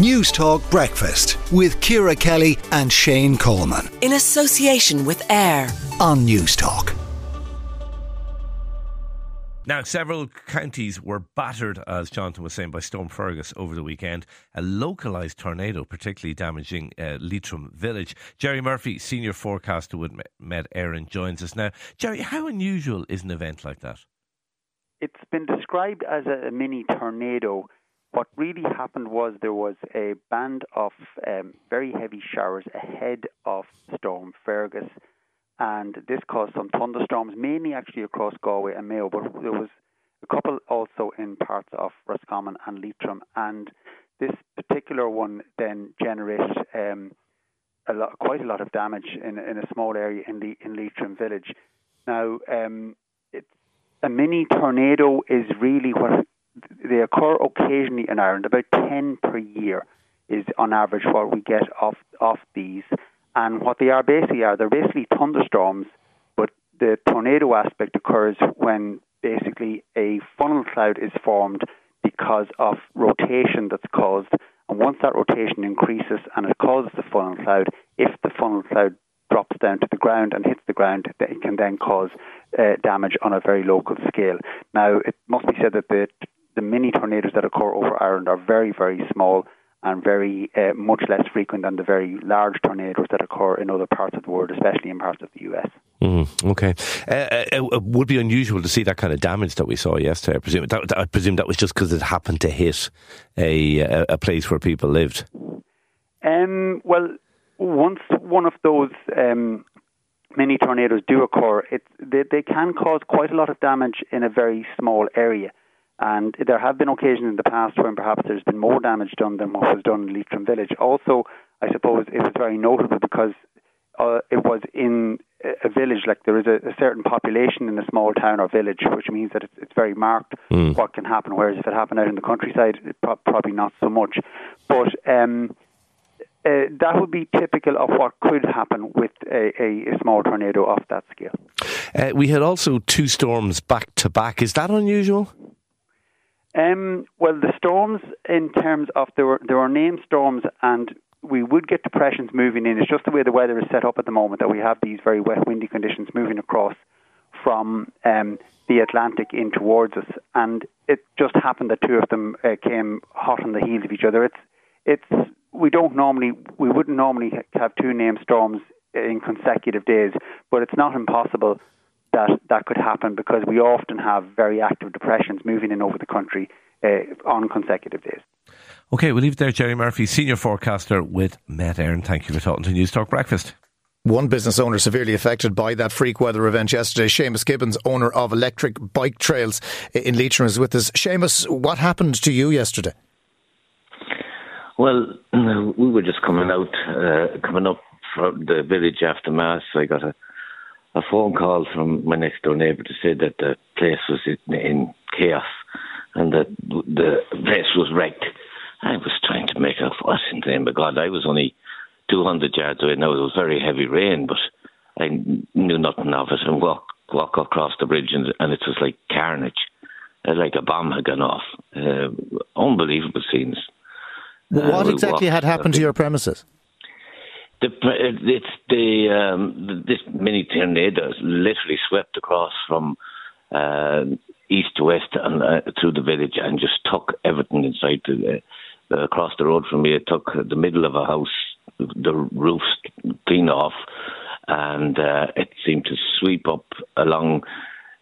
News Talk Breakfast with Ciara Kelly and Shane Coleman. In association with AIR on News Talk. Now, several counties were battered, as Jonathan was saying, by Storm Fergus over the weekend. A localised tornado particularly damaging Leitrim Village. Jerry Murphy, senior forecaster with Met Éireann, joins us now. Jerry, how unusual is an event like that? It's been described as a mini tornado. What really happened was there was a band of very heavy showers ahead of Storm Fergus, and this caused some thunderstorms, mainly actually across Galway and Mayo, but there was a couple also in parts of Roscommon and Leitrim. And this particular one then generated quite a lot of damage in a small area in Leitrim Village. Now, a mini tornado is really what they occur occasionally in Ireland. About 10 per year is on average what we get off these. And what they are basically thunderstorms, but the tornado aspect occurs when basically a funnel cloud is formed because of rotation that's caused. And once that rotation increases and it causes the funnel cloud, if the funnel cloud drops down to the ground and hits the ground, it can then cause damage on a very local scale. Now, it must be said that the mini tornadoes that occur over Ireland are very, very small and very much less frequent than the very large tornadoes that occur in other parts of the world, especially in parts of the US. Okay. It would be unusual to see that kind of damage that we saw yesterday, I presume. I presume that was just because it happened to hit a place where people lived. Well, once one of those mini tornadoes do occur, they can cause quite a lot of damage in a very small area. And there have been occasions in the past when perhaps there's been more damage done than what was done in Leitrim Village. Also, I suppose it was very notable because it was in a village. Like, there is a certain population in a small town or village, which means that it's very marked what can happen. Whereas if it happened out in the countryside, it probably not so much. But that would be typical of what could happen with a small tornado of that scale. We had also two storms back to back. Is that unusual? Well, the storms, in terms of there were named storms, and we would get depressions moving in. It's just the way the weather is set up at the moment that we have these very wet, windy conditions moving across from the Atlantic in towards us, and it just happened that two of them came hot on the heels of each other. We wouldn't normally have two named storms in consecutive days, but it's not impossible that could happen because we often have very active depressions moving in over the country on consecutive days. OK, we'll leave it there. Jerry Murphy, senior forecaster with Met Éireann. Thank you for talking to News Talk Breakfast. One business owner severely affected by that freak weather event yesterday, Seamus Gibbons, owner of Electric Bike Trails in Leitrim, is with us. Seamus, what happened to you yesterday? Well, we were just coming up from the village after Mass. I got a phone call from my next door neighbour to say that the place was in chaos and that the place was wrecked. I was trying to make out what in the name of God. I was only 200 yards away. Now, it was very heavy rain, but I knew nothing of it, and walk across the bridge, and it was like carnage, like a bomb had gone off. Unbelievable scenes. Well, what exactly had happened to your premises? This mini tornado literally swept across from east to west and through the village and just took everything inside. Across the road from me, it took the middle of a house, the roofs clean off, and it seemed to sweep up along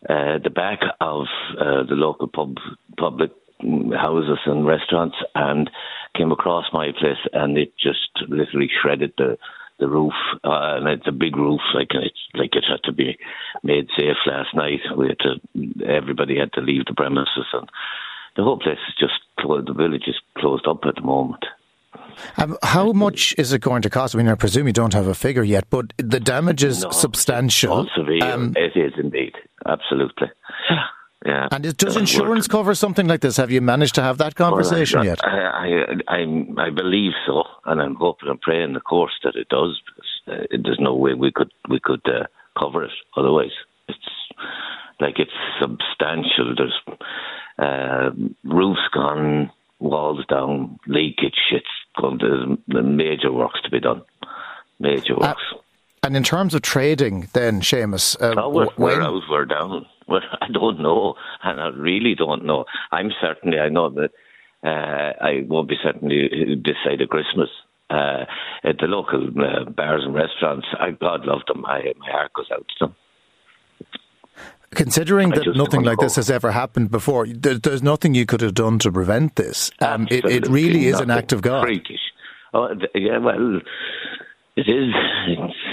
the back of the local public houses and restaurants and came across my place, and it just literally shredded the roof, and it's a big roof, like it had to be made safe last night. Everybody had to leave the premises, and the whole place is just the village is closed up at the moment. How much is it going to cost? I mean, I presume you don't have a figure yet, but the damage is substantial. It is indeed, absolutely. Yeah. And does insurance cover something like this? Have you managed to have that conversation yet? I believe so, and I'm hoping and praying, of course, that it does, because there's no way we could cover it otherwise. It's substantial. There's roofs gone, walls down, leakage. It's come to the major works to be done. Major works. And in terms of trading, then, Seamus, we're down. I don't know, and I really don't know. I know that I won't be certainly this side of Christmas. At the local bars and restaurants, God love them. My heart goes out to them. Considering that nothing like this has ever happened before, there's nothing you could have done to prevent this. It really is an act of God. Freakish. Oh, yeah, well, it is.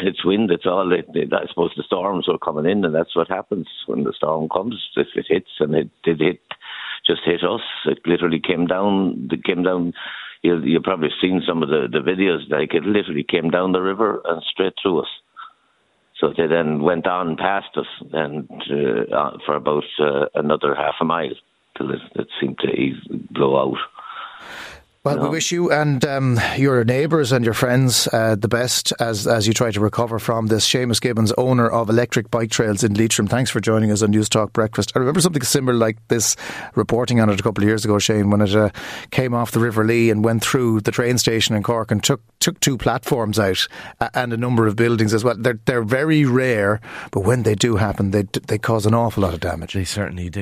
It's wind, it's all. I suppose the storms were coming in, and that's what happens when the storm comes. It hits, and it did hit. Just hit us. It literally came down. It came down. You've probably seen some of the videos. Like, it literally came down the river and straight through us. So they then went on past us and for about another half a mile till it seemed to blow out. Well, we wish you and your neighbours and your friends the best as you try to recover from this. Seamus Gibbons, owner of Electric Bike Trails in Leitrim, thanks for joining us on News Talk Breakfast. I remember something similar like this, reporting on it a couple of years ago, Shane, when it came off the River Lee and went through the train station in Cork and took two platforms out and a number of buildings as well. They're very rare, but when they do happen, they cause an awful lot of damage. They certainly do.